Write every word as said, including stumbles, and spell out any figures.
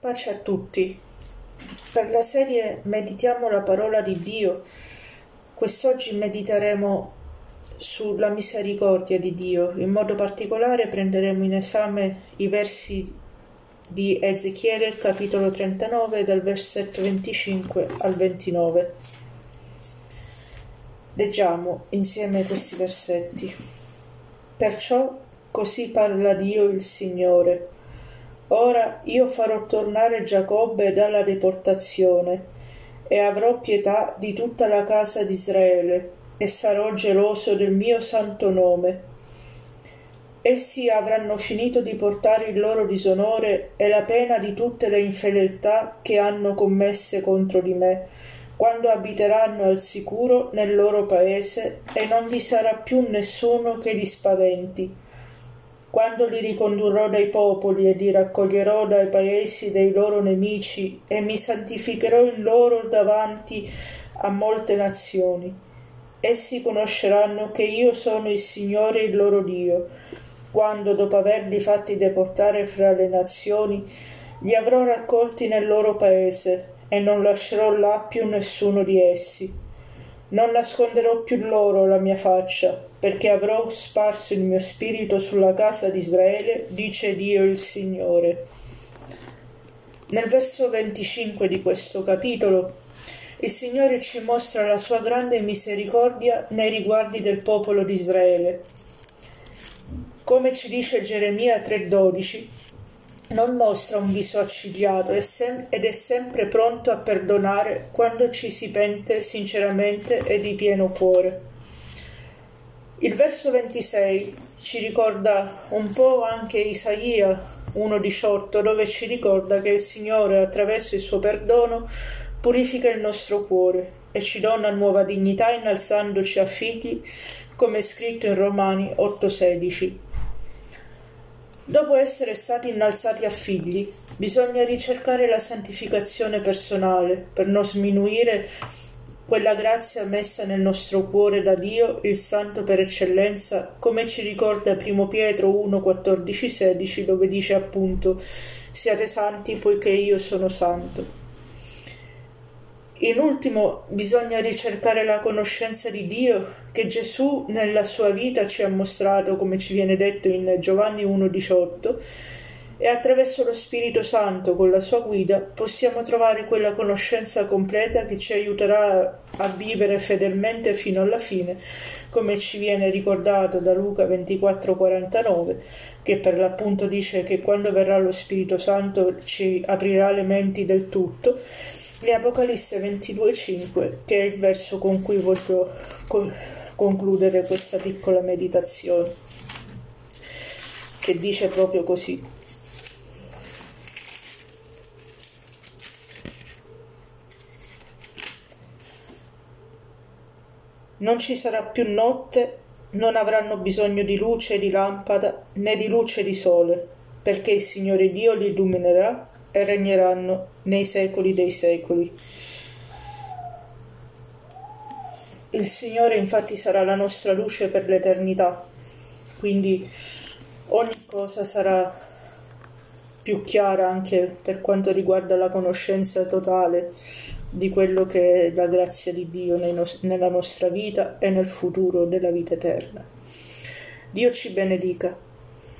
Pace a tutti. Per la serie Meditiamo la parola di Dio, quest'oggi mediteremo sulla misericordia di Dio. In modo particolare prenderemo in esame i versi di Ezechiele, capitolo trentanove, dal versetto venticinque al ventinove. Leggiamo insieme questi versetti. Perciò così parla Dio il Signore. Ora io farò tornare Giacobbe dalla deportazione e avrò pietà di tutta la casa di Israele e sarò geloso del mio santo nome. Essi avranno finito di portare il loro disonore e la pena di tutte le infedeltà che hanno commesse contro di me, quando abiteranno al sicuro nel loro paese e non vi sarà più nessuno che li spaventi. Quando li ricondurrò dai popoli e li raccoglierò dai paesi dei loro nemici e mi santificherò in loro davanti a molte nazioni, essi conosceranno che io sono il Signore il loro Dio, quando dopo averli fatti deportare fra le nazioni li avrò raccolti nel loro paese e non lascerò là più nessuno di essi. Non nasconderò più loro la mia faccia, perché avrò sparso il mio spirito sulla casa di Israele, dice Dio il Signore. Nel verso venticinque di questo capitolo, il Signore ci mostra la sua grande misericordia nei riguardi del popolo di Israele. Come ci dice Geremia tre dodici, non mostra un viso accigliato ed è sempre pronto a perdonare quando ci si pente sinceramente e di pieno cuore. Il verso ventisei ci ricorda un po' anche Isaia uno diciotto, dove ci ricorda che il Signore attraverso il suo perdono purifica il nostro cuore e ci dona nuova dignità innalzandoci a figli, come è scritto in Romani otto sedici. Dopo essere stati innalzati a figli, bisogna ricercare la santificazione personale per non sminuire quella grazia messa nel nostro cuore da Dio, il Santo per eccellenza, come ci ricorda primo Pietro uno quattordici sedici, dove dice appunto: siate santi poiché io sono santo. In ultimo, bisogna ricercare la conoscenza di Dio che Gesù nella sua vita ci ha mostrato, come ci viene detto in Giovanni uno diciotto, e attraverso lo Spirito Santo, con la sua guida, possiamo trovare quella conoscenza completa che ci aiuterà a vivere fedelmente fino alla fine, come ci viene ricordato da Luca ventiquattro quarantanove, che per l'appunto dice che quando verrà lo Spirito Santo ci aprirà le menti del tutto, e Apocalisse ventidue cinque, che è il verso con cui voglio concludere questa piccola meditazione, che dice proprio così: non ci sarà più notte, non avranno bisogno di luce di lampada né di luce di sole, perché il Signore Dio li illuminerà e regneranno nei secoli dei secoli. Il Signore infatti sarà la nostra luce per l'eternità, quindi ogni cosa sarà più chiara anche per quanto riguarda la conoscenza totale di quello che è la grazia di Dio nella nostra vita e nel futuro della vita eterna. Dio ci benedica.